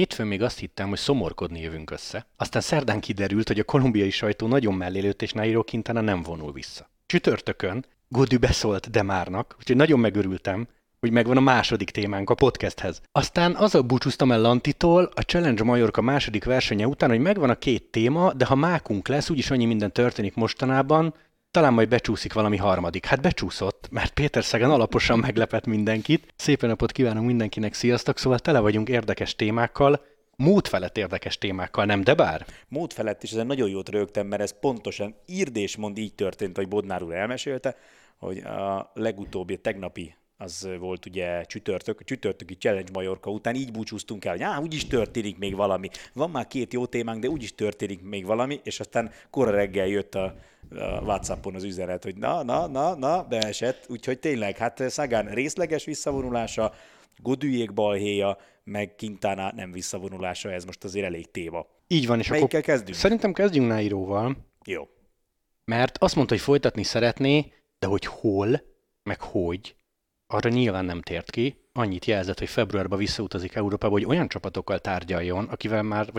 Hétfőn még azt hittem, hogy szomorkodni jövünk össze, aztán szerdán kiderült, hogy a kolumbiai sajtó nagyon mellélőtt, és Nairo Quintana nem vonul vissza. Csütörtökön Godű beszólt Démare-nak, úgyhogy nagyon megörültem, hogy megvan a második témánk a podcasthez. Aztán azzal búcsúztam el Lantitól a Challenge Mallorca második versenye után, hogy megvan a két téma, de ha mákunk lesz, úgyis annyi minden történik mostanában, talán majd becsúszik valami harmadik. Hát becsúszott, mert Péter Sagan alaposan meglepett mindenkit. Szép napot kívánunk mindenkinek, sziasztok! Szóval tele vagyunk érdekes témákkal, mód felett érdekes témákkal, nem Démare? Mód felett is, ezen nagyon jót rögtem, mert ez pontosan írdésmond így történt, hogy Bodnár úr elmesélte, hogy a legutóbbi, tegnapi az volt ugye csütörtök, a csütörtöki Challenge Mallorca után, így búcsúztunk el, hogy úgyis történik még valami. Van már két jó témánk, de úgyis történik még valami, és aztán kora reggel jött a WhatsAppon az üzenet, hogy na, beesett. Úgyhogy tényleg, hát Szegár részleges visszavonulása, Godűjék balhéja, meg Quintana nem visszavonulása, ez most azért elég téma. Így van, és melyikkel akkor kezdünk? Szerintem kezdjünk Nairoval. Jó. Mert azt mondta, hogy folytatni szeretné, de hogy hol, meg hogy, arra nyilván nem tért ki, annyit jelzett, hogy februárban visszautazik Európába, hogy olyan csapatokkal tárgyaljon,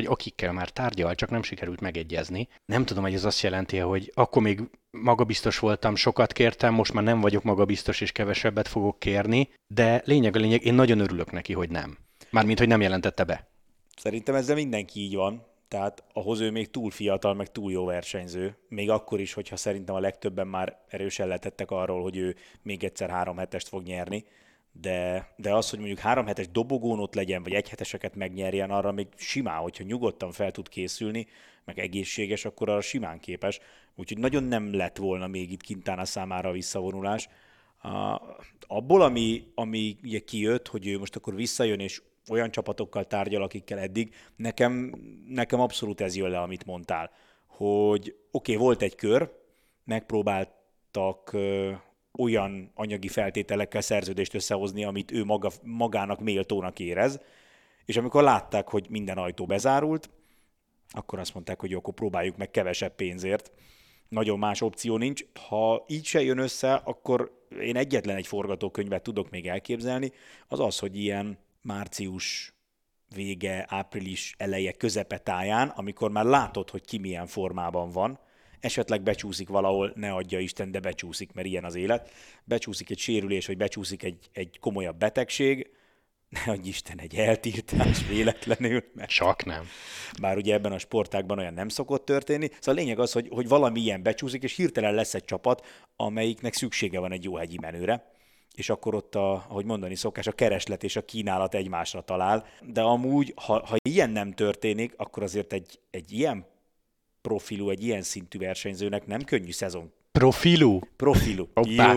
akikkel már tárgyal, csak nem sikerült megegyezni. Nem tudom, hogy ez azt jelenti, hogy akkor még magabiztos voltam, sokat kértem, most már nem vagyok magabiztos, és kevesebbet fogok kérni, de lényeg a lényeg, én nagyon örülök neki, hogy nem. Mármint, hogy nem jelentette be. Szerintem ezzel mindenki így van. Tehát ahhoz ő még túl fiatal, meg túl jó versenyző. Még akkor is, hogyha szerintem a legtöbben már erősen letettek arról, hogy ő még egyszer 3 hetest fog nyerni, de az, hogy mondjuk 3 hetes dobogón ott legyen, vagy 1 heteseket megnyerjen, arra még simán, hogyha nyugodtan fel tud készülni, meg egészséges, akkor arra simán képes. Úgyhogy nagyon nem lett volna még itt Quintana számára a visszavonulás. Abból, ami ugye kijött, hogy ő most akkor visszajön, és olyan csapatokkal tárgyal, akikkel eddig, nekem abszolút ez jön le, amit mondtál, hogy oké, volt egy kör, megpróbáltak olyan anyagi feltételekkel szerződést összehozni, amit ő magának méltónak érez, és amikor látták, hogy minden ajtó bezárult, akkor azt mondták, hogy jó, akkor próbáljuk meg kevesebb pénzért. Nagyon más opció nincs. Ha így se jön össze, akkor én egyetlen egy forgatókönyvet tudok még elképzelni, az, hogy ilyen március vége, április eleje közepetáján, amikor már látod, hogy ki milyen formában van, esetleg becsúszik valahol, ne adja Isten, de becsúszik, mert ilyen az élet, becsúszik egy sérülés, vagy becsúszik egy komolyabb betegség, ne adj Isten egy eltiltás véletlenül, mert csak nem. Bár ugye ebben a sportágban olyan nem szokott történni, szóval a lényeg az, hogy valami ilyen becsúszik, és hirtelen lesz egy csapat, amelyiknek szüksége van egy jó hegyi menőre, és akkor ott, ahogy mondani szokás, a kereslet és a kínálat egymásra talál. De amúgy, ha ilyen nem történik, akkor azért egy ilyen profilú, egy ilyen szintű versenyzőnek nem könnyű szezon. Profilú. Hoppá,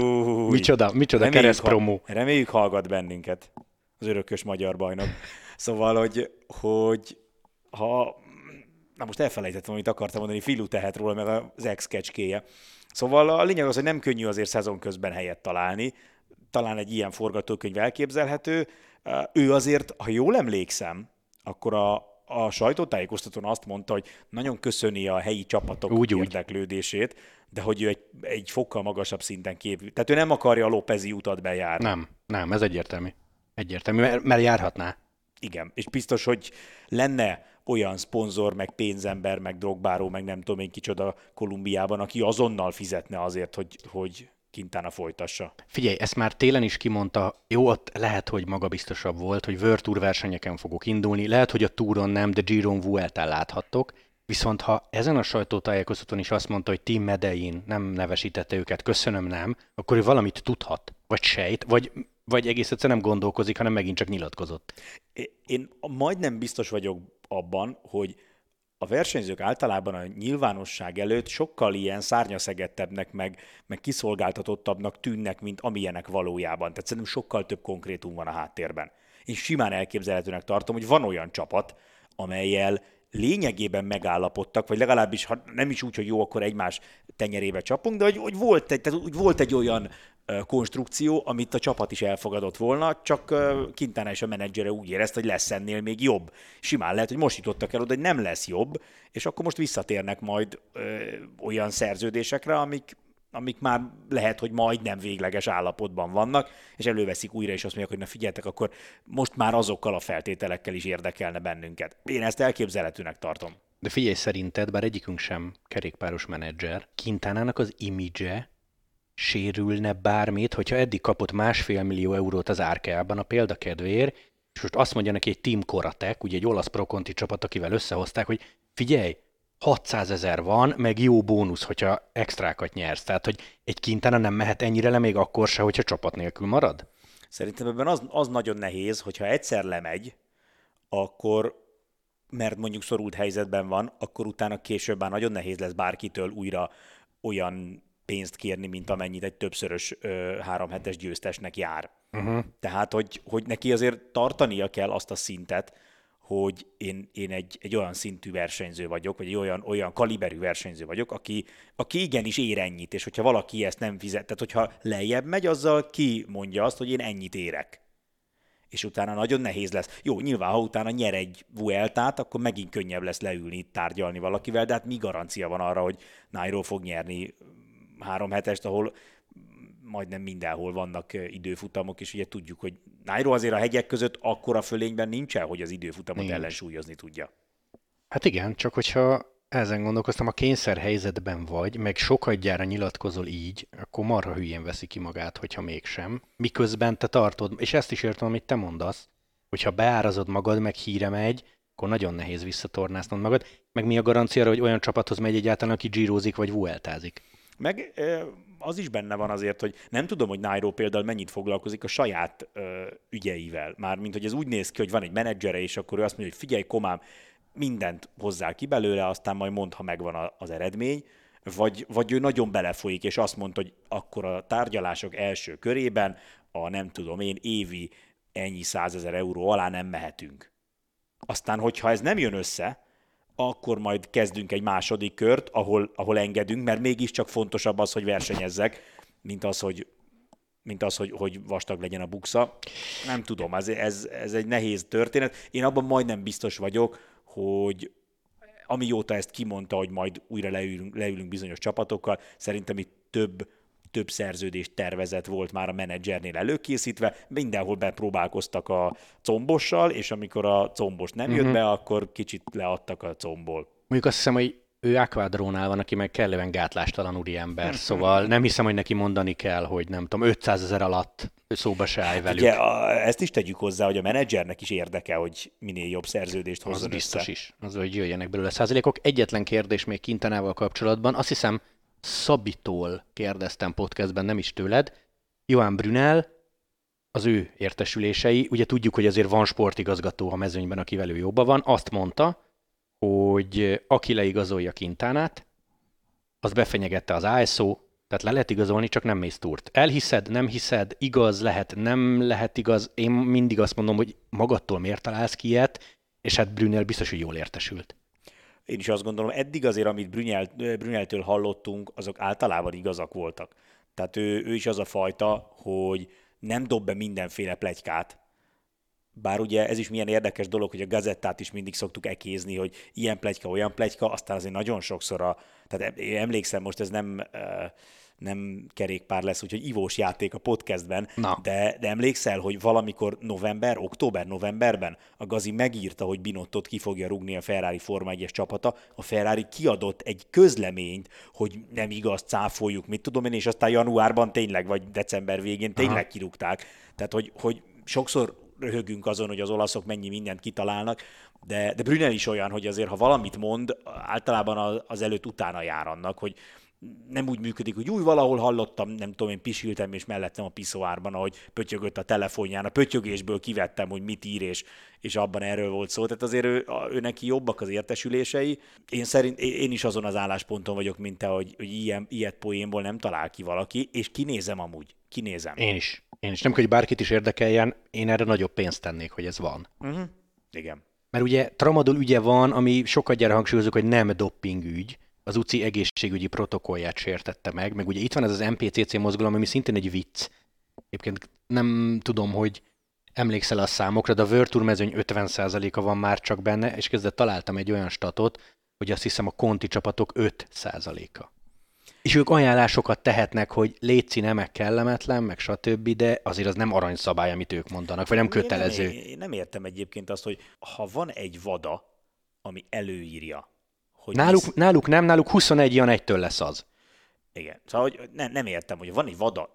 micsoda keresztpromó. Reméljük hallgat bennünket az örökös magyar bajnok. Szóval, hogy ha... Na most elfelejtettem, amit akartam mondani, Filú tehet róla, mert az ex-kecskéje. Szóval a lényeg az, hogy nem könnyű azért szezon közben helyet találni, talán egy ilyen forgatókönyv elképzelhető. Ő azért, ha jól emlékszem, akkor a sajtótájékoztatón azt mondta, hogy nagyon köszöni a helyi csapatok érdeklődését, de hogy ő egy fokkal magasabb szinten képül. Tehát ő nem akarja a Lópezi utat bejárni. Nem, ez egyértelmű. Egyértelmű, mert járhatná. Igen, és biztos, hogy lenne olyan szponzor, meg pénzember, meg drogbáró, meg nem tudom én kicsoda Kolumbiában, aki azonnal fizetne azért, hogy Quintana folytassa. Figyelj, ezt már télen is kimondta, jó, ott lehet, hogy magabiztosabb volt, hogy World Tour versenyeken fogok indulni, lehet, hogy a Touron nem, de Giron Vueltán láthattok, viszont ha ezen a sajtótájékoztatón is azt mondta, hogy Team Medellín nem nevesítette őket, köszönöm, nem, akkor ő valamit tudhat, vagy sejt, vagy egész egyszerűen nem gondolkozik, hanem megint csak nyilatkozott. Én majdnem biztos vagyok abban, hogy a versenyzők általában a nyilvánosság előtt sokkal ilyen szárnyaszegettebbnek, meg kiszolgáltatottabbnak tűnnek, mint amilyenek valójában. Tehát szerintem sokkal több konkrétum van a háttérben. Én simán elképzelhetőnek tartom, hogy van olyan csapat, amelyel lényegében megállapodtak, vagy legalábbis ha nem is úgy, hogy jó, akkor egymás tenyerébe csapunk, de hogy volt egy olyan konstrukció, amit a csapat is elfogadott volna, csak Quintana és a menedzsere úgy érezte, hogy lesz ennél még jobb. Simán lehet, hogy most jutottak el oda, hogy nem lesz jobb, és akkor most visszatérnek majd olyan szerződésekre, amik amik már lehet, hogy majd nem végleges állapotban vannak, és előveszik újra, és azt mondják, hogy na figyeltek, akkor most már azokkal a feltételekkel is érdekelne bennünket. Én ezt elképzelhetőnek tartom. De figyelj, szerinted, bár egyikünk sem kerékpáros menedzser, Quintánának az image sérülne bármit, hogyha eddig kapott 1,5 millió eurót az Árkeában a példakedvéért, és most azt mondja neki egy Team Koratek, ugye egy olasz prokonti csapat, akivel összehozták, hogy figyelj, 600 000 van, meg jó bónusz, hogyha extrákat nyersz. Tehát, hogy egy Quintana nem mehet ennyire le még akkor se, hogyha csapat nélkül marad? Szerintem ebben az nagyon nehéz, hogyha egyszer lemegy, akkor, mert mondjuk szorult helyzetben van, akkor utána később már nagyon nehéz lesz bárkitől újra olyan pénzt kérni, mint amennyit egy többszörös 3-7-es győztesnek jár. Uh-huh. Tehát, hogy neki azért tartania kell azt a szintet, hogy én egy olyan szintű versenyző vagyok, vagy egy olyan kaliberű versenyző vagyok, aki igenis ér ennyit, és hogyha valaki ezt nem fizet, tehát hogyha lejjebb megy, azzal ki mondja azt, hogy én ennyit érek. És utána nagyon nehéz lesz. Jó, nyilván, ha utána nyer egy Vueltát, akkor megint könnyebb lesz leülni, tárgyalni valakivel, de hát mi garancia van arra, hogy Nairo fog nyerni 3-7-est, ahol majdnem mindenhol vannak időfutamok, és ugye tudjuk, hogy Nairo azért a hegyek között akkora fölényben nincsen, hogy az időfutamot ellensúlyozni tudja. Hát igen, csak hogyha ezen gondolkoztam, a kényszerhelyzetben vagy, meg sokadjára nyilatkozol így, akkor marha hülyén veszi ki magát, hogyha mégsem. Miközben te tartod, és ezt is értem, amit te mondasz, hogyha beárazod magad, meg híre megy, akkor nagyon nehéz visszatornásznod magad, meg mi a garanciára, hogy olyan csapathoz megy egyáltalán, aki gyírózik vagy vueltázik. Meg az is benne van azért, hogy nem tudom, hogy Nairo például mennyit foglalkozik a saját ügyeivel. Mármint, hogy ez úgy néz ki, hogy van egy menedzsere, és akkor ő azt mondja, hogy figyelj, komám, mindent hozzál ki belőle, aztán majd mondd, ha megvan az eredmény, vagy ő nagyon belefolyik, és azt mondta, hogy akkor a tárgyalások első körében a nem tudom én évi ennyi 100 000 euró alá nem mehetünk. Aztán, hogyha ez nem jön össze, akkor majd kezdünk egy második kört, ahol engedünk, mert mégiscsak fontosabb az, hogy versenyezzek, mint az, hogy vastag legyen a buksa. Nem tudom, ez egy nehéz történet. Én abban majdnem biztos vagyok, hogy amióta ezt kimondta, hogy majd újra leülünk bizonyos csapatokkal, szerintem itt több szerződést tervezett volt már a menedzsernél előkészítve, mindenhol bepróbálkoztak a combossal, és amikor a combos nem jött be, akkor kicsit leadtak a combból. Mondjuk azt hiszem, hogy ő Aquadrónál van, aki meg kellően gátlástalan úriember, szóval nem hiszem, hogy neki mondani kell, hogy nem tudom, 500 000 alatt szóba se állj velük. Ugye, ezt is tegyük hozzá, hogy a menedzsernek is érdeke, hogy minél jobb szerződést hozzon össze. Az biztos is, az, hogy jöjjenek belőle százalékok. Egyetlen kérdés még Quintanával kapcsolatban, azt hiszem, Szabitól kérdeztem podcastben, nem is tőled. Johann Brunel, az ő értesülései, ugye tudjuk, hogy azért van sportigazgató a mezőnyben, akivel ő jobban van, azt mondta, hogy aki leigazolja Quintanát, az befenyegette az ASO, tehát le lehet igazolni, csak nem mész túrt. Elhiszed, nem hiszed, igaz lehet, nem lehet igaz. Én mindig azt mondom, hogy magadtól miért találsz ki ilyet, és hát Brunel biztos, hogy jól értesült. Én is azt gondolom, eddig azért, amit Bruneltől hallottunk, azok általában igazak voltak. Tehát ő is az a fajta, hogy nem dob be mindenféle pletykát. Bár ugye ez is milyen érdekes dolog, hogy a gazettát is mindig szoktuk ekézni, hogy ilyen pletyka, olyan pletyka, aztán azért nagyon sokszor tehát én emlékszem, most ez nem kerékpár lesz, úgyhogy ivós játék a podcastben, de emlékszel, hogy valamikor október-novemberben a Gazi megírta, hogy Binottot ki fogja rúgni a Ferrari Forma 1-es csapata, a Ferrari kiadott egy közleményt, hogy nem igaz, cáfoljuk, mit tudom én, és aztán januárban tényleg, vagy december végén tényleg kirúgták. Tehát, hogy sokszor röhögünk azon, hogy az olaszok mennyi mindent kitalálnak, de Brunel is olyan, hogy azért, ha valamit mond, általában az előtt utána jár annak, hogy nem úgy működik, hogy új, valahol hallottam, nem tudom, én pisiltem, és mellettem a piszoárban, ahogy pötyögött a telefonján, a pötyögésből kivettem, hogy mit ír, és abban erről volt szó. Tehát azért ő neki jobbak az értesülései. Én is azon az állásponton vagyok, mint te, hogy ilyet poénból nem talál ki valaki, és kinézem amúgy. Én is. Nem kell, hogy bárkit is érdekeljen, én erre nagyobb pénzt tennék, hogy ez van. Igen. Mert ugye tramadol ügye van, ami sokat gyára hangsúlyozok, hogy nem doppingügy. Az UCI egészségügyi protokollját sértette meg, meg ugye itt van ez az MPCC mozgalom, ami szintén egy vicc. Egyébként nem tudom, hogy emlékszel a számokra, de a World Tour mezőny 50%-a van már csak benne, és közben találtam egy olyan statot, hogy azt hiszem a konti csapatok 5%-a. És ők ajánlásokat tehetnek, hogy létszi ne, meg kellemetlen, meg stb., de azért az nem aranyszabály, amit ők mondanak, vagy nem kötelező. Én nem értem egyébként azt, hogy ha van egy vada, ami előírja, hogy... Náluk nem, náluk 21 1-től lesz az. Igen. Szóval hogy nem értem, hogy van egy vada,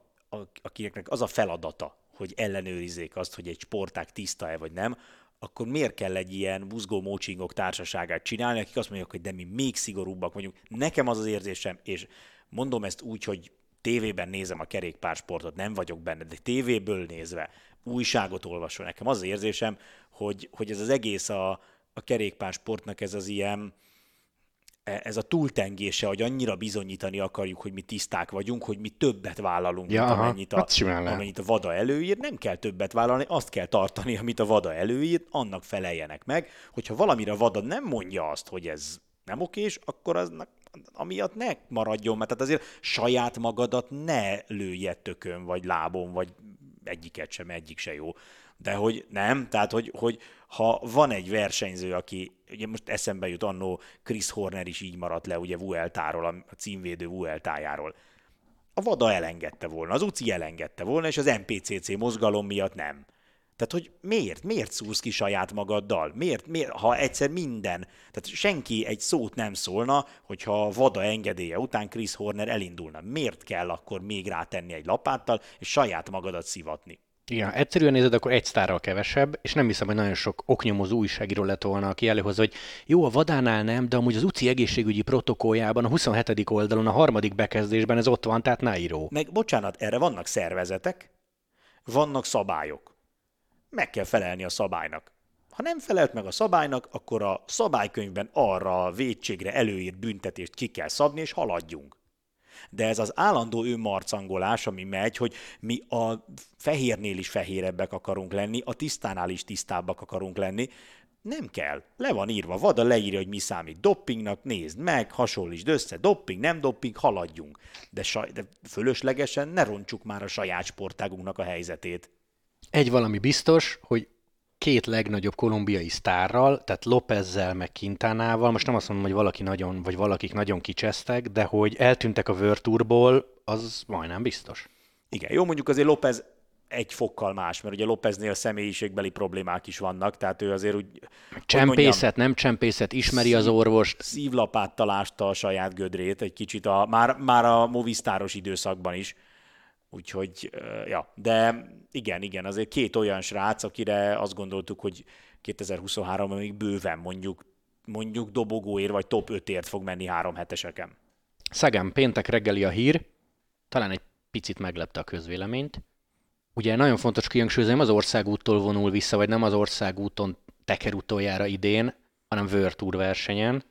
akiknek az a feladata, hogy ellenőrizzék azt, hogy egy sportág tiszta-e vagy nem, akkor miért kell egy ilyen buzgó mócsingok társaságát csinálni, akik azt mondják, hogy de mi még szigorúbbak vagyunk. Nekem az az érzésem, és mondom ezt úgy, hogy tévében nézem a kerékpársportot, nem vagyok benne, de tévéből nézve, újságot olvasva, nekem az az érzésem, hogy ez az egész a kerékpársportnak ez az ilyen, ez a túltengése, hogy annyira bizonyítani akarjuk, hogy mi tiszták vagyunk, hogy mi többet vállalunk, mint amennyit a vada előír. Nem kell többet vállalni, azt kell tartani, amit a vada előír, annak feleljenek meg. Hogyha valamire a vada nem mondja azt, hogy ez nem okés, akkor aznak amiatt ne maradjon, mert tehát azért saját magadat ne lőjed tökön, vagy lábon, vagy egyiket sem, egyik se jó. De hogy nem, tehát hogy ha van egy versenyző, aki, ugye most eszembe jut annó Chris Horner is így maradt le, ugye Vueltáról, a címvédő Vueltájáról. A vada elengedte volna, az UCI elengedte volna, és az MPCC mozgalom miatt nem. Tehát, hogy miért szúrsz ki saját magaddal? Miért, ha egyszer minden, tehát senki egy szót nem szólna, hogyha a vada engedélye után Chris Horner elindulna. Miért kell akkor még rátenni egy lapáttal, és saját magadat szivatni? Igen, egyszerűen nézed, akkor egy sztárral kevesebb, és nem hiszem, hogy nagyon sok oknyomozó újságíró lett volna, aki előhozza, hogy jó, a vadánál nem, de amúgy az UCI egészségügyi protokolljában, a 27. oldalon, a 3. bekezdésben ez ott van, tehát Nairo. Meg bocsánat, erre vannak szervezetek, vannak szabályok. Meg kell felelni a szabálynak. Ha nem felelt meg a szabálynak, akkor a szabálykönyvben arra a vétségre előírt büntetést ki kell szabni, és haladjunk. De ez az állandó önmarcangolás, ami megy, hogy mi a fehérnél is fehérebbek akarunk lenni, a tisztánál is tisztábbak akarunk lenni, nem kell. Le van írva, vada leírja, hogy mi számít doppingnak, nézd meg, hasonlítsd össze, dopping, nem dopping, haladjunk. De fölöslegesen ne rontsuk már a saját sportágunknak a helyzetét. Egy valami biztos, hogy két legnagyobb kolumbiai sztárral, tehát Lópezzel meg Quintanával, most nem azt mondom, hogy valaki nagyon, vagy valakik nagyon kicsesztek, de hogy eltűntek a World Tourból, az majdnem biztos. Igen, jó, mondjuk azért López egy fokkal más, mert ugye Lópeznél személyiségbeli problémák is vannak, tehát ő azért úgy... Csempészet, nem csempészet, ismeri az orvost. Szívlapáttal ásta a saját gödrét egy kicsit, már a movisztáros időszakban is. Úgyhogy, ja, de igen, azért két olyan srác, akire azt gondoltuk, hogy 2023-ban még bőven mondjuk dobogóért vagy top 5-ért fog menni 3 heteseken. Szegán péntek reggeli a hír, talán egy picit meglepte a közvéleményt. Ugye nagyon fontos kihangsúlyozni, nem az országúttól vonul vissza, vagy nem az országúton teker utoljára idén, hanem World Tour versenyen,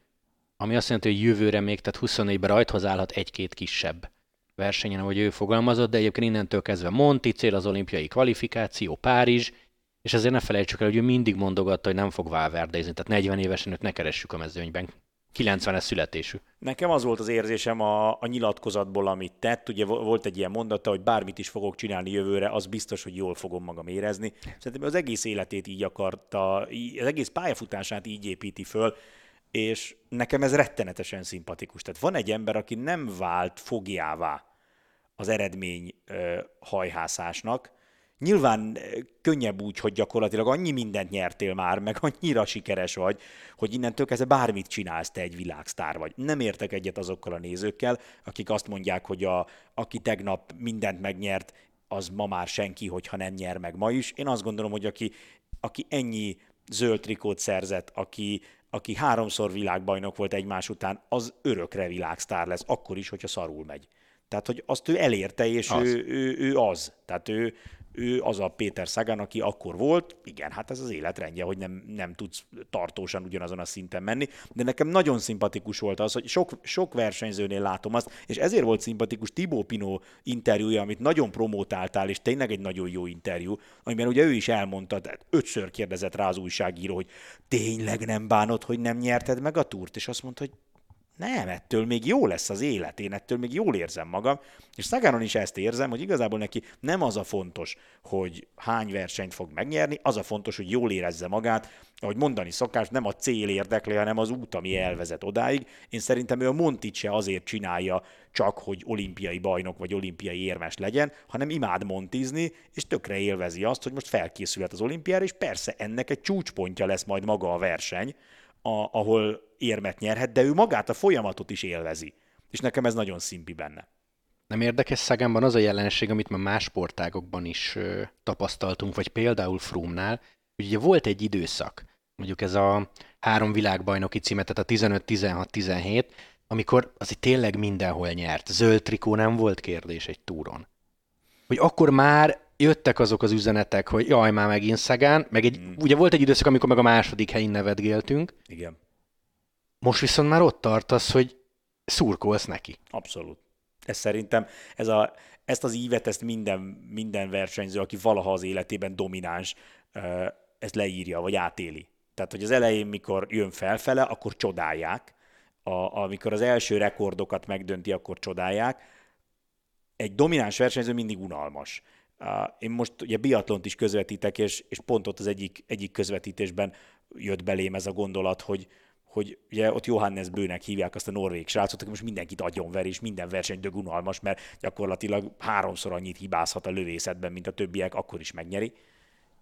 ami azt jelenti, hogy jövőre még, tehát 24-ben rajthoz állhat egy-két kisebb versenyen, ahogy ő fogalmazott, de egyébként innentől kezdve Monti, cél az olimpiai kvalifikáció, Párizs, és azért ne felejtsük el, hogy ő mindig mondogatta, hogy nem fog válverdézni, tehát 40 évesen őt ne keressük a mezőnyben. 90-es születésű. Nekem az volt az érzésem a nyilatkozatból, amit tett, ugye volt egy ilyen mondata, hogy bármit is fogok csinálni jövőre, az biztos, hogy jól fogom magam érezni. Szerintem az egész életét így akarta, az egész pályafutását így építi föl, és nekem ez rettenetesen szimpatikus. Tehát van egy ember, aki nem vált fogjává az eredmény hajhászásnak. Nyilván könnyebb úgy, hogy gyakorlatilag annyi mindent nyertél már, meg annyira sikeres vagy, hogy innentől kezdve bármit csinálsz, te egy világsztár vagy. Nem értek egyet azokkal a nézőkkel, akik azt mondják, hogy aki tegnap mindent megnyert, az ma már senki, hogyha nem nyer meg ma is. Én azt gondolom, hogy aki ennyi zöld trikót szerzett, aki 3-szor világbajnok volt egymás után, az örökre világsztár lesz, akkor is, hogyha szarul megy. Tehát, hogy azt ő elérte, és az. Ő az. Tehát ő az a Péter Sagan, aki akkor volt. Igen, hát ez az életrendje, hogy nem tudsz tartósan ugyanazon a szinten menni. De nekem nagyon szimpatikus volt az, hogy sok versenyzőnél látom azt, és ezért volt szimpatikus Thibaut Pinot interjúja, amit nagyon promótáltál, és tényleg egy nagyon jó interjú, amiben ugye ő is elmondta, tehát 5-ször kérdezett rá az újságíró, hogy tényleg nem bánod, hogy nem nyerted meg a túrt? És azt mondta, hogy nem, ettől még jó lesz az élet, én ettől még jól érzem magam, és Szagaron is ezt érzem, hogy igazából neki nem az a fontos, hogy hány versenyt fog megnyerni, az a fontos, hogy jól érezze magát, ahogy mondani szokás, nem a cél érdekli, hanem az út, ami elvezet odáig. Én szerintem ő a Montit se azért csinálja csak, hogy olimpiai bajnok vagy olimpiai érmes legyen, hanem imád montizni, és tökre élvezi azt, hogy most felkészülhet az olimpiára, és persze ennek egy csúcspontja lesz majd maga a verseny, ahol érmet nyerhet, de ő magát a folyamatot is élvezi. És nekem ez nagyon szimpi benne. Nem érdekes Szegenben az a jelenség, amit már más sportágokban is tapasztaltunk, vagy például Froome-nál, hogy ugye volt egy időszak, mondjuk ez a 3 világbajnoki címet, tehát a 15-16-17, amikor azért tényleg mindenhol nyert. Zöld trikó nem volt kérdés egy túron. Hogy akkor már jöttek azok az üzenetek, hogy jaj, már megint Szegán, meg egy, ugye volt egy időszak, amikor meg a második helyen nevetgéltünk. Igen. Most viszont már ott tartasz, hogy szurkolsz neki. Abszolút. Ez szerintem, ezt az ívet, ezt minden versenyző, aki valaha az életében domináns, ezt leírja, vagy átéli. Tehát, hogy az elején, mikor jön felfele, akkor csodálják. Amikor az első rekordokat megdönti, akkor csodálják. Egy domináns versenyző mindig unalmas. Én most ugye biatlont is közvetítek, és pont ott az egyik közvetítésben jött belém ez a gondolat, hogy ugye ott Johannes Bønek hívják azt a norvég srácot, aki most mindenkit agyonver, és minden verseny dög unalmas, mert gyakorlatilag 3-szor annyit hibázhat a lövészetben, mint a többiek, akkor is megnyeri.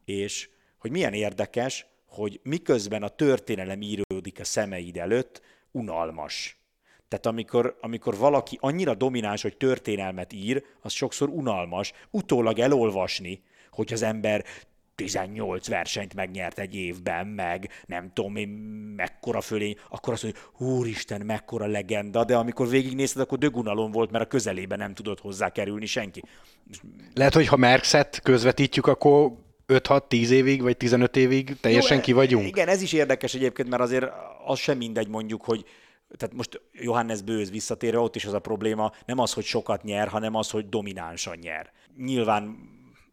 És hogy milyen érdekes, hogy miközben a történelem íródik a szemeid előtt, unalmas. Tehát amikor valaki annyira domináns, hogy történelmet ír, az sokszor unalmas. Utólag elolvasni, hogy az ember 18 versenyt megnyert egy évben, meg nem tudom én mekkora fölény, akkor azt mondja, úristen, mekkora legenda, de amikor végignézted, akkor dögunalom volt, mert a közelébe nem tudott hozzákerülni senki. Lehet, hogy ha Merckx-et közvetítjük, akkor 5-6-10 évig, vagy 15 évig teljesen ki vagyunk. Igen, ez is érdekes egyébként, mert azért az sem mindegy, mondjuk, hogy tehát most Johannes Bøhöz visszatérve, ott is az a probléma, nem az, hogy sokat nyer, hanem az, hogy dominánsan nyer. Nyilván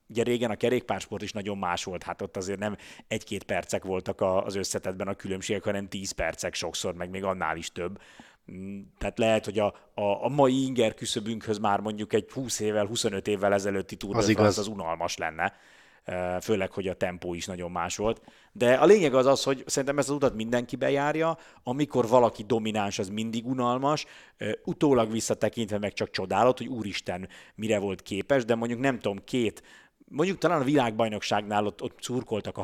ugye régen a kerékpársport is nagyon más volt, hát ott azért nem 1-2 percek voltak az összetetben a különbségek, hanem 10 percek sokszor, meg még annál is több. Tehát lehet, hogy a mai inger küszöbünkhöz már mondjuk egy 20 évvel, 25 évvel ezelőtti túrban az unalmas lenne. Főleg, hogy a tempó is nagyon más volt. De a lényeg az az, hogy szerintem ezt az utat mindenki bejárja, amikor valaki domináns, az mindig unalmas, utólag visszatekintve meg csak csodálat, hogy úristen, mire volt képes, de mondjuk nem tudom, mondjuk talán a világbajnokságnál ott szurkoltak a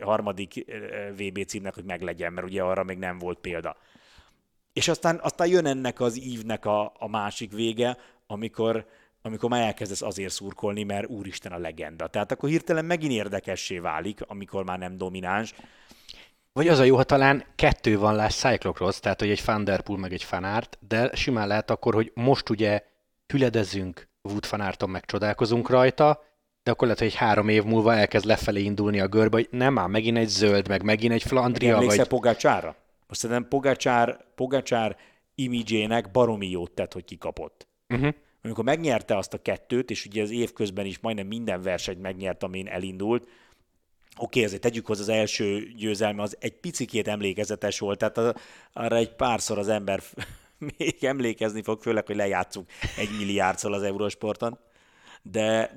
harmadik VB címnek, hogy meglegyen, mert ugye arra még nem volt példa. És aztán jön ennek az ívnek a másik vége, amikor már elkezdesz azért szurkolni, mert úristen a legenda. Tehát akkor hirtelen megint érdekessé válik, amikor már nem domináns. Vagy az a jó, ha talán 2 van, láss cyclocross, tehát hogy egy Van der Poel meg egy Van Aert, de simán lehet akkor, hogy most ugye hüledezünk Wout van Aerton, megcsodálkozunk rajta, de akkor lehet, hogy egy 3 év múlva elkezd lefelé indulni a görbe, hogy nem már megint egy zöld, meg megint egy Flandria. Emlékszel Pogačarra? Azt szerintem Pogačar imidzsének baromi jót tett, hogy kikapott. Uh-huh. Amikor megnyerte azt a 2-t, és ugye az évközben is majdnem minden versenyt megnyert, amin elindult, oké, azért tegyük hozzá, az első győzelme az egy picikét emlékezetes volt, tehát arra egy párszor az ember még emlékezni fog, főleg, hogy lejátszunk 1 milliárdszor az Eurosporton, de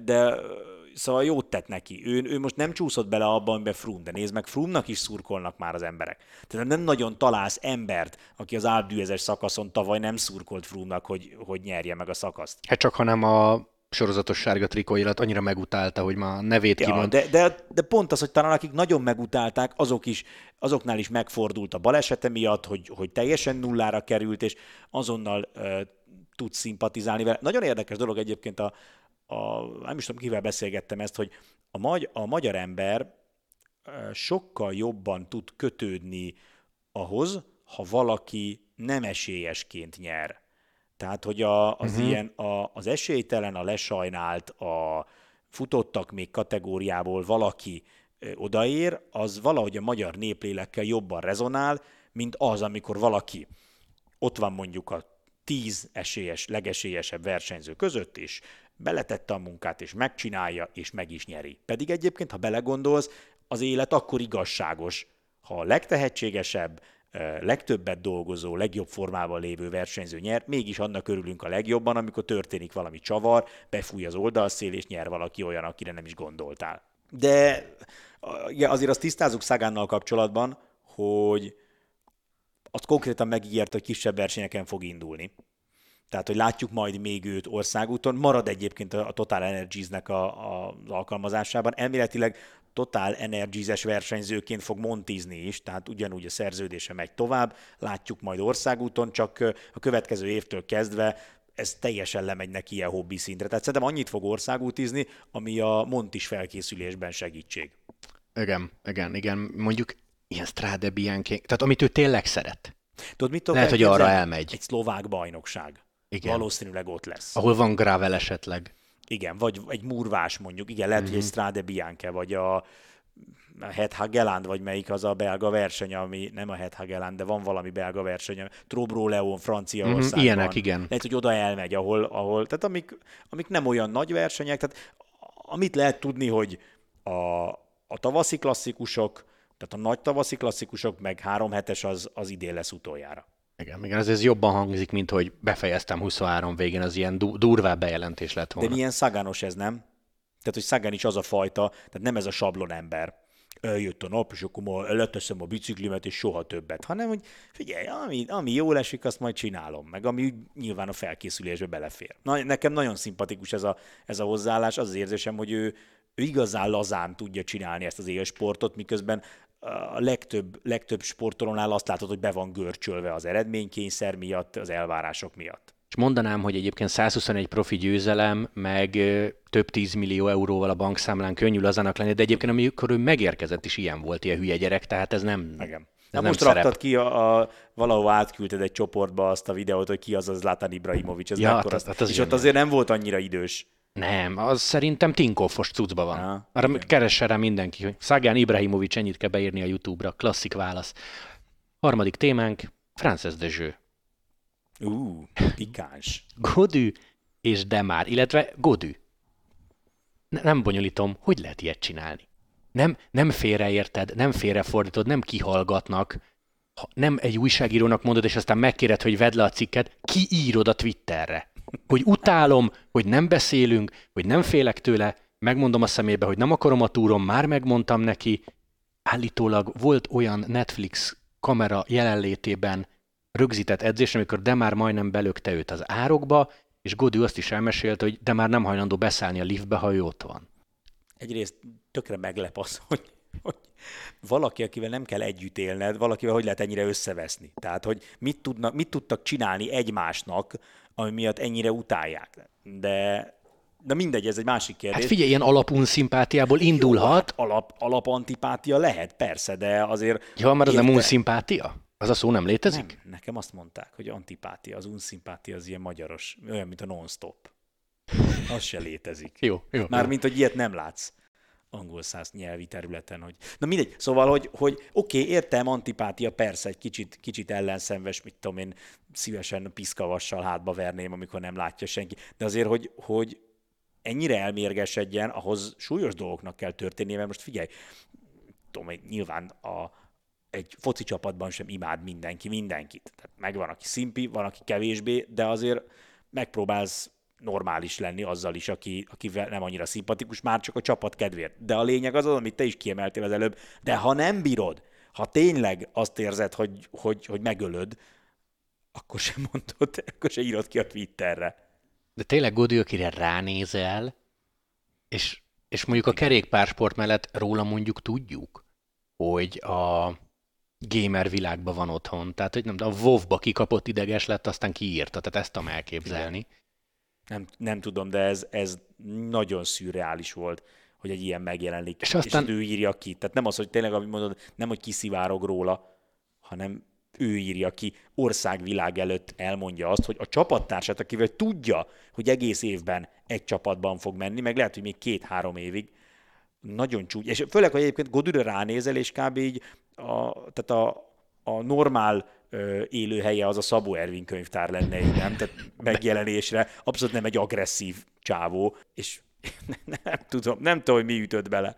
szóval jót tett neki. Ő most nem csúszott bele abban, amiben Froome, de nézd meg, Froome-nak is szurkolnak már az emberek. Tehát nem nagyon találsz embert, aki az Alpe-d'Huez-es szakaszon tavaly nem szurkolt Froome-nak, hogy nyerje meg a szakaszt. Hát csak, ha nem a sorozatos sárga trikóirat annyira megutálta, hogy már nevét kimond. De pont az, hogy talán akik nagyon megutálták, azoknál is megfordult a balesete miatt, hogy teljesen nullára került, és azonnal tudsz szimpatizálni vele. Nagyon érdekes dolog egyébként nem is tudom, kivel beszélgettem ezt, hogy a magyar ember sokkal jobban tud kötődni ahhoz, ha valaki nem esélyesként nyer. Tehát, hogy ilyen, az esélytelen, a lesajnált, a futottak még kategóriából valaki odaér, az valahogy a magyar néplélekkel jobban rezonál, mint az, amikor valaki ott van mondjuk a 10 esélyes, legesélyesebb versenyző között is, beletette a munkát, és megcsinálja, és meg is nyeri. Pedig egyébként, ha belegondolsz, az élet akkor igazságos, ha a legtehetségesebb, legtöbbet dolgozó, legjobb formában lévő versenyző nyert, mégis annak örülünk a legjobban, amikor történik valami csavar, befúj az oldalszél, és nyer valaki olyan, akire nem is gondoltál. De azért azt tisztázunk Sagannal kapcsolatban, hogy azt konkrétan megígért, hogy kisebb versenyeken fog indulni. Tehát, hogy látjuk majd még őt országúton. Marad egyébként a Total Energies-nek az alkalmazásában. Elméletileg Total Energies-es versenyzőként fog montizni is, tehát ugyanúgy a szerződése megy tovább. Látjuk majd országúton, csak a következő évtől kezdve ez teljesen lemegy neki ilyen hobbi szintre. Tehát szerintem annyit fog országútizni, ami a montis felkészülésben segítség. Igen. Mondjuk ilyen Strade Bianchi, tehát amit ő tényleg szeret. Tudod, mit lehet, hogy arra elmegy. Egy szlovák bajnokság. Igen. Valószínűleg ott lesz. Ahol van gravel esetleg. Igen, vagy egy murvás mondjuk. Igen, lehet, hogy egy Strade Bianche, vagy a Het Hageland, vagy melyik az a belga verseny, ami nem a Het Hageland, de van valami belga verseny, Trobro-Leon, Franciaországban. Ilyenek, igen. Lehet, hogy oda elmegy, ahol tehát amik nem olyan nagy versenyek, tehát amit lehet tudni, hogy a tavaszi klasszikusok, tehát a nagy tavaszi klasszikusok, meg 3 hetes az idén lesz utoljára. Igen, ez jobban hangzik, mint hogy befejeztem 23 végén, az ilyen durvább bejelentés lett volna. De milyen Saganos ez, nem? Tehát, hogy Sagan is az a fajta, tehát nem ez a sablon ember. Jött a nap, és akkor leteszem a biciklimet, és soha többet, hanem, hogy figyelj, ami jól esik, azt majd csinálom, meg ami nyilván a felkészülésbe belefér. Nekem nagyon szimpatikus ez a hozzáállás, az érzésem, hogy ő igazán lazán tudja csinálni ezt az élsportot, miközben a legtöbb sportolónál azt látod, hogy be van görcsölve az eredménykényszer miatt, az elvárások miatt. És mondanám, hogy egyébként 121 profi győzelem, meg több 10 millió euróval a bankszámlán könnyű lazának lenni, de egyébként amikor ő megérkezett is ilyen volt, ilyen hülye gyerek, tehát ez nem... Igen. Na most raktad ki, valahol átküldted egy csoportba azt a videót, hogy ki az az Zlatan Ibrahimović, ez ja, az és ott azért nem volt annyira idős. Nem, az szerintem Tinkoffos cuccba van. Arra keresse rá mindenki, hogy Szegár Ibrahimović, ennyit kell beírni a YouTube-ra. Klasszik válasz. Harmadik témánk, Francesc Dezső. Pikáns. Godű és Démare, illetve Godű. Nem bonyolítom, hogy lehet ilyet csinálni. Nem félreérted, nem félrefordítod, nem kihallgatnak. Ha nem egy újságírónak mondod, és aztán megkéred, hogy vedd le a cikket, kiírod a Twitterre. Hogy utálom, hogy nem beszélünk, hogy nem félek tőle, megmondom a szemébe, hogy nem akarom a túrom, már megmondtam neki. Állítólag volt olyan Netflix kamera jelenlétében rögzített edzés, amikor Démare majdnem belökte őt az árokba, és Godű azt is elmesélte, hogy Démare nem hajlandó beszállni a liftbe, ha ő ott van. Egyrészt tökre meglep az, hogy valaki, akivel nem kell együtt élned, valakivel hogy lehet ennyire összeveszni? Tehát, hogy mit tudtak csinálni egymásnak, ami miatt ennyire utálják. De mindegy, ez egy másik kérdés. Hát figyelj, ilyen alapunszimpátiából indulhat. Jó, alapantipátia lehet, persze, de azért... Ja, már az nem unszimpátia? Az a szó nem létezik? Nem, nekem azt mondták, hogy antipátia, az unszimpátia az ilyen magyaros, olyan, mint a non-stop. Az se létezik. Jó. Mármint, hogy ilyet nem látsz angol száz nyelvi területen. Hogy... Na mindegy, szóval, hogy oké, értem, antipátia, persze, egy kicsit ellenszenves, mit tudom én, szívesen piszkavassal hátba verném, amikor nem látja senki. De azért, hogy ennyire elmérgesedjen, ahhoz súlyos dolgoknak kell történnie, mert most figyelj, tudom, nyilván egy foci csapatban sem imád mindenki mindenkit. Tehát megvan, aki szimpi, van, aki kevésbé, de azért megpróbálsz normális lenni azzal is, aki nem annyira szimpatikus, már csak a csapat kedvéért. De a lényeg az, amit te is kiemeltél az előbb, de ha nem bírod, ha tényleg azt érzed, hogy megölöd, akkor sem mondod, akkor sem írod ki a Twitterre. De tényleg Gody, akire ránézel, és mondjuk a kerékpársport mellett róla mondjuk tudjuk, hogy a gamer világban van otthon. Tehát, hogy nem, de a WoW-ba kikapott ideges lett, aztán kiírta, tehát ezt tudom elképzelni. Igen. Nem tudom, de ez nagyon szürreális volt, hogy egy ilyen megjelenik, és ő írja ki. Tehát nem az, hogy tényleg, amit mondod, nem, hogy kiszivárog róla, hanem ő írja ki, országvilág előtt elmondja azt, hogy a csapattársát, akivel tudja, hogy egész évben egy csapatban fog menni, meg lehet, hogy még 2-3 évig, nagyon csúgy. És főleg, hogy egyébként Godűre ránézel, és kb. Így a normál élőhelye az a Szabó Ervin könyvtár lenne, nem? Tehát megjelenésre abszolút nem egy agresszív csávó, és nem tudom, hogy mi ütött bele.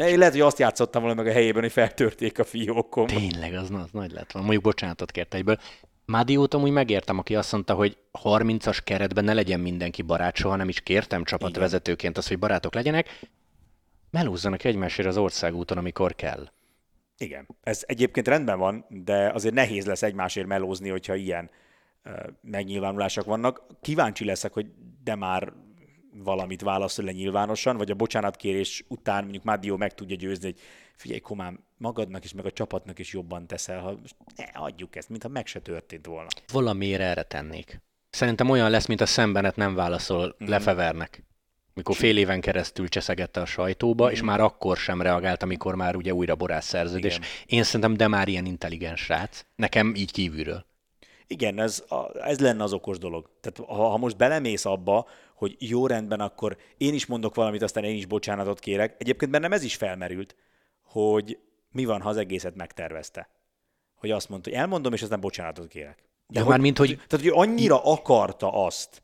De én lehet, hogy azt játszottam volna meg a helyében, hogy feltörték a fiókom. Tényleg, az nagy lett volna. Mondjuk bocsánatot kért egyből. Madiót amúgy megértem, aki azt mondta, hogy 30-as keretben ne legyen mindenki barát, soha nem is kértem csapatvezetőként azt, hogy barátok legyenek, melózzanak egymásért az országúton, amikor kell. Igen, ez egyébként rendben van, de azért nehéz lesz egymásért melózni, hogyha ilyen megnyilvánulások vannak. Kíváncsi leszek, hogy Démare valamit válaszol le nyilvánosan, vagy a bocsánatkérés után mondjuk Madiot meg tudja győzni, hogy figyelj, komám, magadnak is, meg a csapatnak is jobban teszel, ha ne adjuk ezt, mintha meg se történt volna. Valamire erre tennék. Szerintem olyan lesz, mint a szembenet nem válaszol Lefevernek, mikor fél éven keresztül cseszegette a sajtóba, és már akkor sem reagált, amikor már ugye újra borász szerződés. Igen. Én szerintem Démare ilyen intelligens srác, nekem így kívülről. Igen, ez lenne az okos dolog. Tehát ha most belemész abba, hogy jó rendben, akkor én is mondok valamit, aztán én is bocsánatot kérek. Egyébként bennem ez is felmerült, hogy mi van, ha az egészet megtervezte. Hogy azt mondta, hogy elmondom, és aztán bocsánatot kérek. De hogy, mint, hogy... Tehát, hogy annyira akarta azt,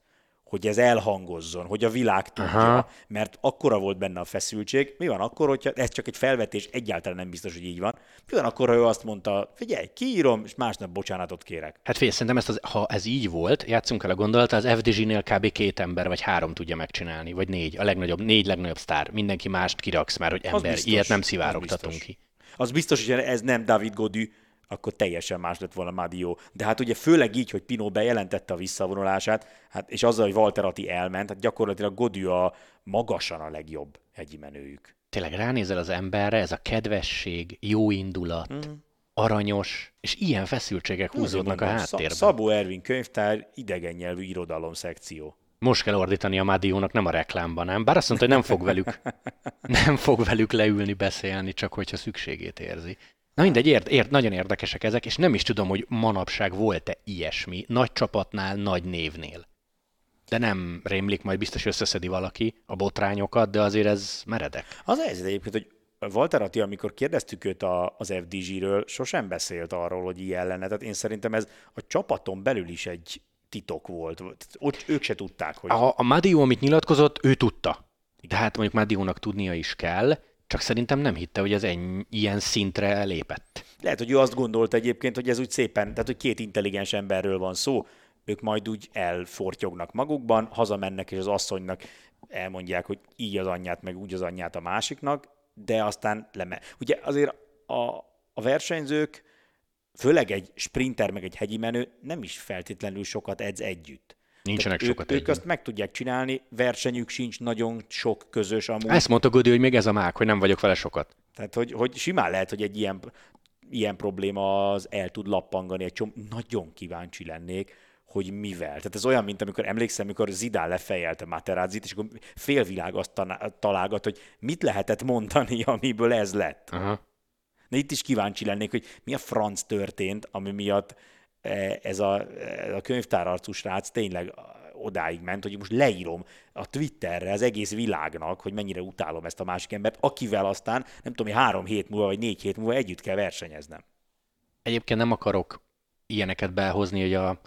hogy ez elhangozzon, hogy a világ tudja, mert akkora volt benne a feszültség. Mi van akkor, hogyha ez csak egy felvetés, egyáltalán nem biztos, hogy így van. Mi van akkor, ha ő azt mondta, figyelj, kiírom, és másnap bocsánatot kérek. Hát figyelj, szerintem ha ez így volt, játszunk el a gondolata, az FDZ-nél kb. 2 ember vagy 3 tudja megcsinálni, vagy 4, a legnagyobb, 4 legnagyobb sztár. Mindenki mást kiraksz már, hogy ember, biztos, ilyet nem szivárogtatunk ki. Az biztos, hogy ez nem David Godű, akkor teljesen más lett volna Madiot. De hát ugye főleg így, hogy Pinot bejelentette a visszavonulását, hát és azzal, hogy Valter Attila elment, hát gyakorlatilag Godű a magasan a legjobb hegyi menőjük. Tényleg ránézel az emberre, ez a kedvesség, jó indulat, aranyos, és ilyen feszültségek húzódnak a háttérben. Szabó Ervin könyvtár, idegen nyelvű irodalom szekció. Most kell ordítani a Madiónak, nem a reklámban, ám. Bár azt mondta, hogy nem fog velük leülni, beszélni, csak hogyha szükségét érzi. Na mindegy, nagyon érdekesek ezek, és nem is tudom, hogy manapság volt-e ilyesmi, nagy csapatnál, nagy névnél. De nem rémlik, majd biztos összeszedi valaki a botrányokat, de azért ez meredek. Az helyzet egyébként, hogy Valter Attila, amikor kérdeztük őt az FDZ-ről, sosem beszélt arról, hogy ilyen lenne. Tehát én szerintem ez a csapaton belül is egy titok volt. Ott ők se tudták, hogy... A Madiot, amit nyilatkozott, ő tudta. De hát mondjuk Madiotnak tudnia is kell, csak szerintem nem hitte, hogy ez ilyen szintre lépett. Lehet, hogy ő azt gondolta egyébként, hogy ez úgy szépen, tehát hogy 2 intelligens emberről van szó, ők majd úgy elfortyognak magukban, hazamennek és az asszonynak elmondják, hogy így az anyját, meg úgy az anyját a másiknak, de aztán ugye azért a versenyzők, főleg egy sprinter, meg egy hegyi menő nem is feltétlenül sokat edz együtt. Nincsenek sokat együtt. Ők azt meg tudják csinálni, versenyük sincs, nagyon sok közös amúgy. Ezt mondta Gaudu, hogy még ez a mák, hogy nem vagyok vele sokat. Tehát, hogy simán lehet, hogy egy ilyen probléma az el tud lappangani egy csomó. Nagyon kíváncsi lennék, hogy mivel. Tehát ez olyan, mint amikor emlékszem, amikor Zidane lefejelte Materazit, és akkor félvilág azt találgat, hogy mit lehetett mondani, amiből ez lett. Na itt is kíváncsi lennék, hogy mi a franc történt, ami miatt ez a könyvtárarcú srác tényleg odáig ment, hogy most leírom a Twitterre az egész világnak, hogy mennyire utálom ezt a másik embert, akivel aztán nem tudom, 3 hét múlva vagy 4 hét múlva együtt kell versenyeznem. Egyébként nem akarok ilyeneket behozni, hogy a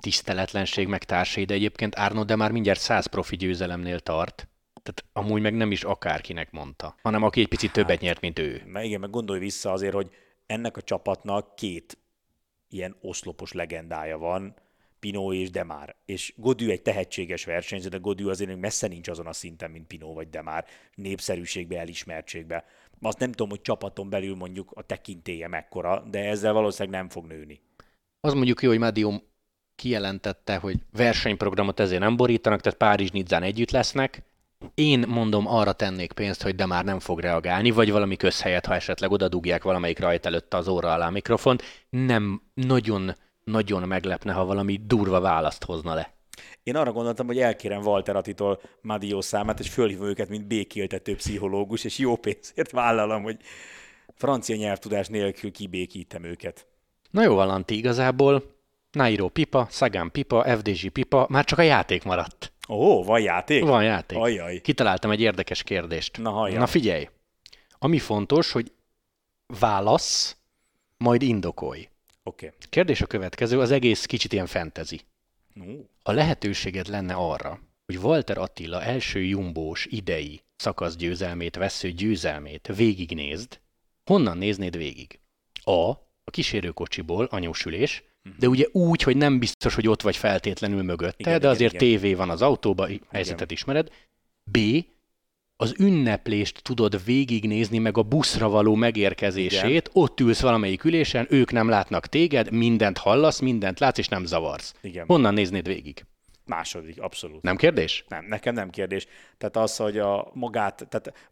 tiszteletlenség meg társai, de egyébként Arnaud Démare mindjárt 100 profi győzelemnél tart. Tehát amúgy meg nem is akárkinek mondta, hanem aki egy picit többet nyert, mint ő. Na igen, meg gondolj vissza azért, hogy ennek a csapatnak 2 ilyen oszlopos legendája van, Pinot és Démare. És Godű egy tehetséges versenyző, de Godű azért még messze nincs azon a szinten, mint Pinot vagy Démare, népszerűségbe, elismertségbe. Azt nem tudom, hogy csapaton belül mondjuk a tekintélye mekkora, de ezzel valószínűleg nem fog nőni. Az mondjuk jó, hogy Madiot kijelentette, hogy versenyprogramot ezért nem borítanak, tehát Párizs-Nizzán együtt lesznek. Én mondom, arra tennék pénzt, hogy Démare nem fog reagálni, vagy valami közhelyet, ha esetleg oda dugják valamelyik rajt előtt az óra alá a mikrofont, nem nagyon-nagyon meglepne, ha valami durva választ hozna le. Én arra gondoltam, hogy elkérem Valter Attilától Madiot számát, és fölhívom őket, mint békéltető pszichológus, és jó pénzért vállalom, hogy francia nyelvtudás nélkül kibékítem őket. Na jó, Lanti, igazából Nairo pipa, Sagan pipa, FDZ pipa, már csak a játék maradt. Ó, van játék? Van játék. Ajaj. Kitaláltam egy érdekes kérdést. Na figyelj, ami fontos, hogy válasz, majd indokolj. Okay. Kérdés a következő, az egész kicsit ilyen fantasy. Ha lehetőséged lenne arra, hogy Valter Attila első jumbós idei szakaszgyőzelmét, vessző győzelmét végignézd, honnan néznéd végig? A kísérőkocsiból, anyósülés, de ugye úgy, hogy nem biztos, hogy ott vagy feltétlenül mögötte, de azért tévé van az autóba, helyzetet ismered. B, az ünneplést tudod végignézni, meg a buszra való megérkezését, ott ülsz valamelyik ülésen, ők nem látnak téged, mindent hallasz, mindent látsz, és nem zavarsz. Honnan néznéd végig? Második, abszolút. Nem kérdés? Nem, nekem nem kérdés. Tehát az, hogy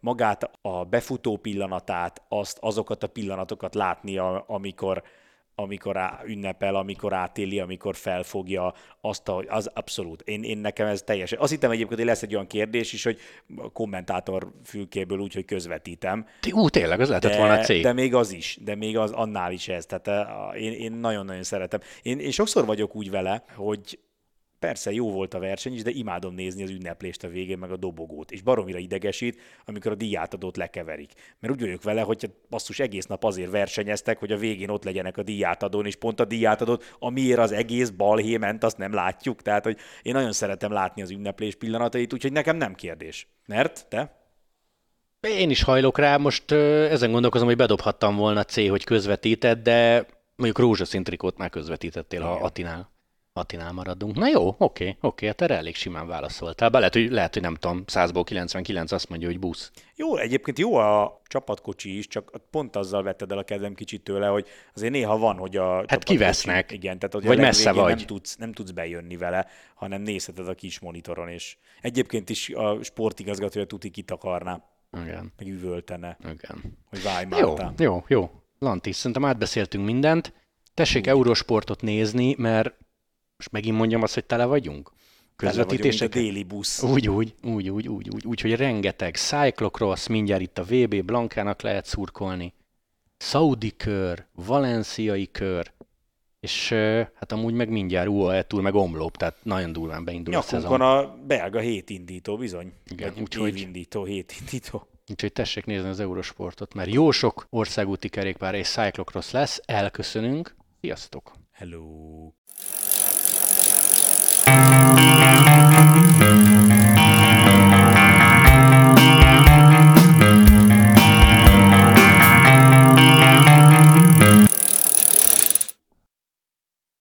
magát a befutó pillanatát, azokat a pillanatokat látni, amikor ünnepel, amikor átéli, amikor felfogja azt, hogy az abszolút. Én nekem ez teljesen. Azt hittem egyébként, hogy lesz egy olyan kérdés is, hogy kommentátor fülkéből úgy, hogy közvetítem. Tényleg, ez lehetett volna a cég. De még az is, annál is ez. Tehát én nagyon-nagyon szeretem. Én sokszor vagyok úgy vele, hogy persze jó volt a verseny is, de imádom nézni az ünneplést a végén, meg a dobogót. És baromira idegesít, amikor a díjátadót lekeverik. Mert úgy vagyok vele, hogy basszus, egész nap azért versenyeztek, hogy a végén ott legyenek a díjátadón, és pont a díjátadót, amiért az egész balhé ment, azt nem látjuk. Tehát, hogy én nagyon szeretem látni az ünneplés pillanatait, úgyhogy nekem nem kérdés. Mert te? Én is hajlok rá, most ezen gondolkozom, hogy bedobhattam volna C, hogy közvetíted, de mondjuk rózsaszín trikót már közvetítettél, ha Attinál maradunk. Na jó, oké, hát erre elég simán válaszoltál. Be lehet, hogy nem tudom, 100-ból 99 azt mondja, hogy busz. Jó, egyébként jó a csapatkocsi is, csak pont azzal vetted el a kedvem kicsit tőle, hogy azért néha van, hogy a hát kivesznek, igen, tehát, hogy vagy messze vagy. Nem tudsz bejönni vele, hanem nézheted a kis monitoron, és egyébként is a sportigazgatója tuti kitakarná, meg üvöltene, hogy válj már. Jó. Lantis, szerintem átbeszéltünk mindent. Tessék Eurosportot nézni, mert most megint mondjam azt, hogy tele vagyunk. Közvetítések. Tele vagyunk, mint a déli busz. Úgy, hogy rengeteg cyclocross, mindjárt itt a VB Blankának lehet szurkolni. Saudi kör, valenciai kör, és hát amúgy meg mindjárt UAE túl, meg omlóbb, tehát nagyon durván beindul a szezon. Nyakunkon a belga hétindító, bizony. Igen, úgyhogy hétindító. Úgyhogy tessék nézni az Eurosportot, mert jó sok országúti kerékpár és cyclocross lesz. Elköszönünk. Sziasztok! Hello!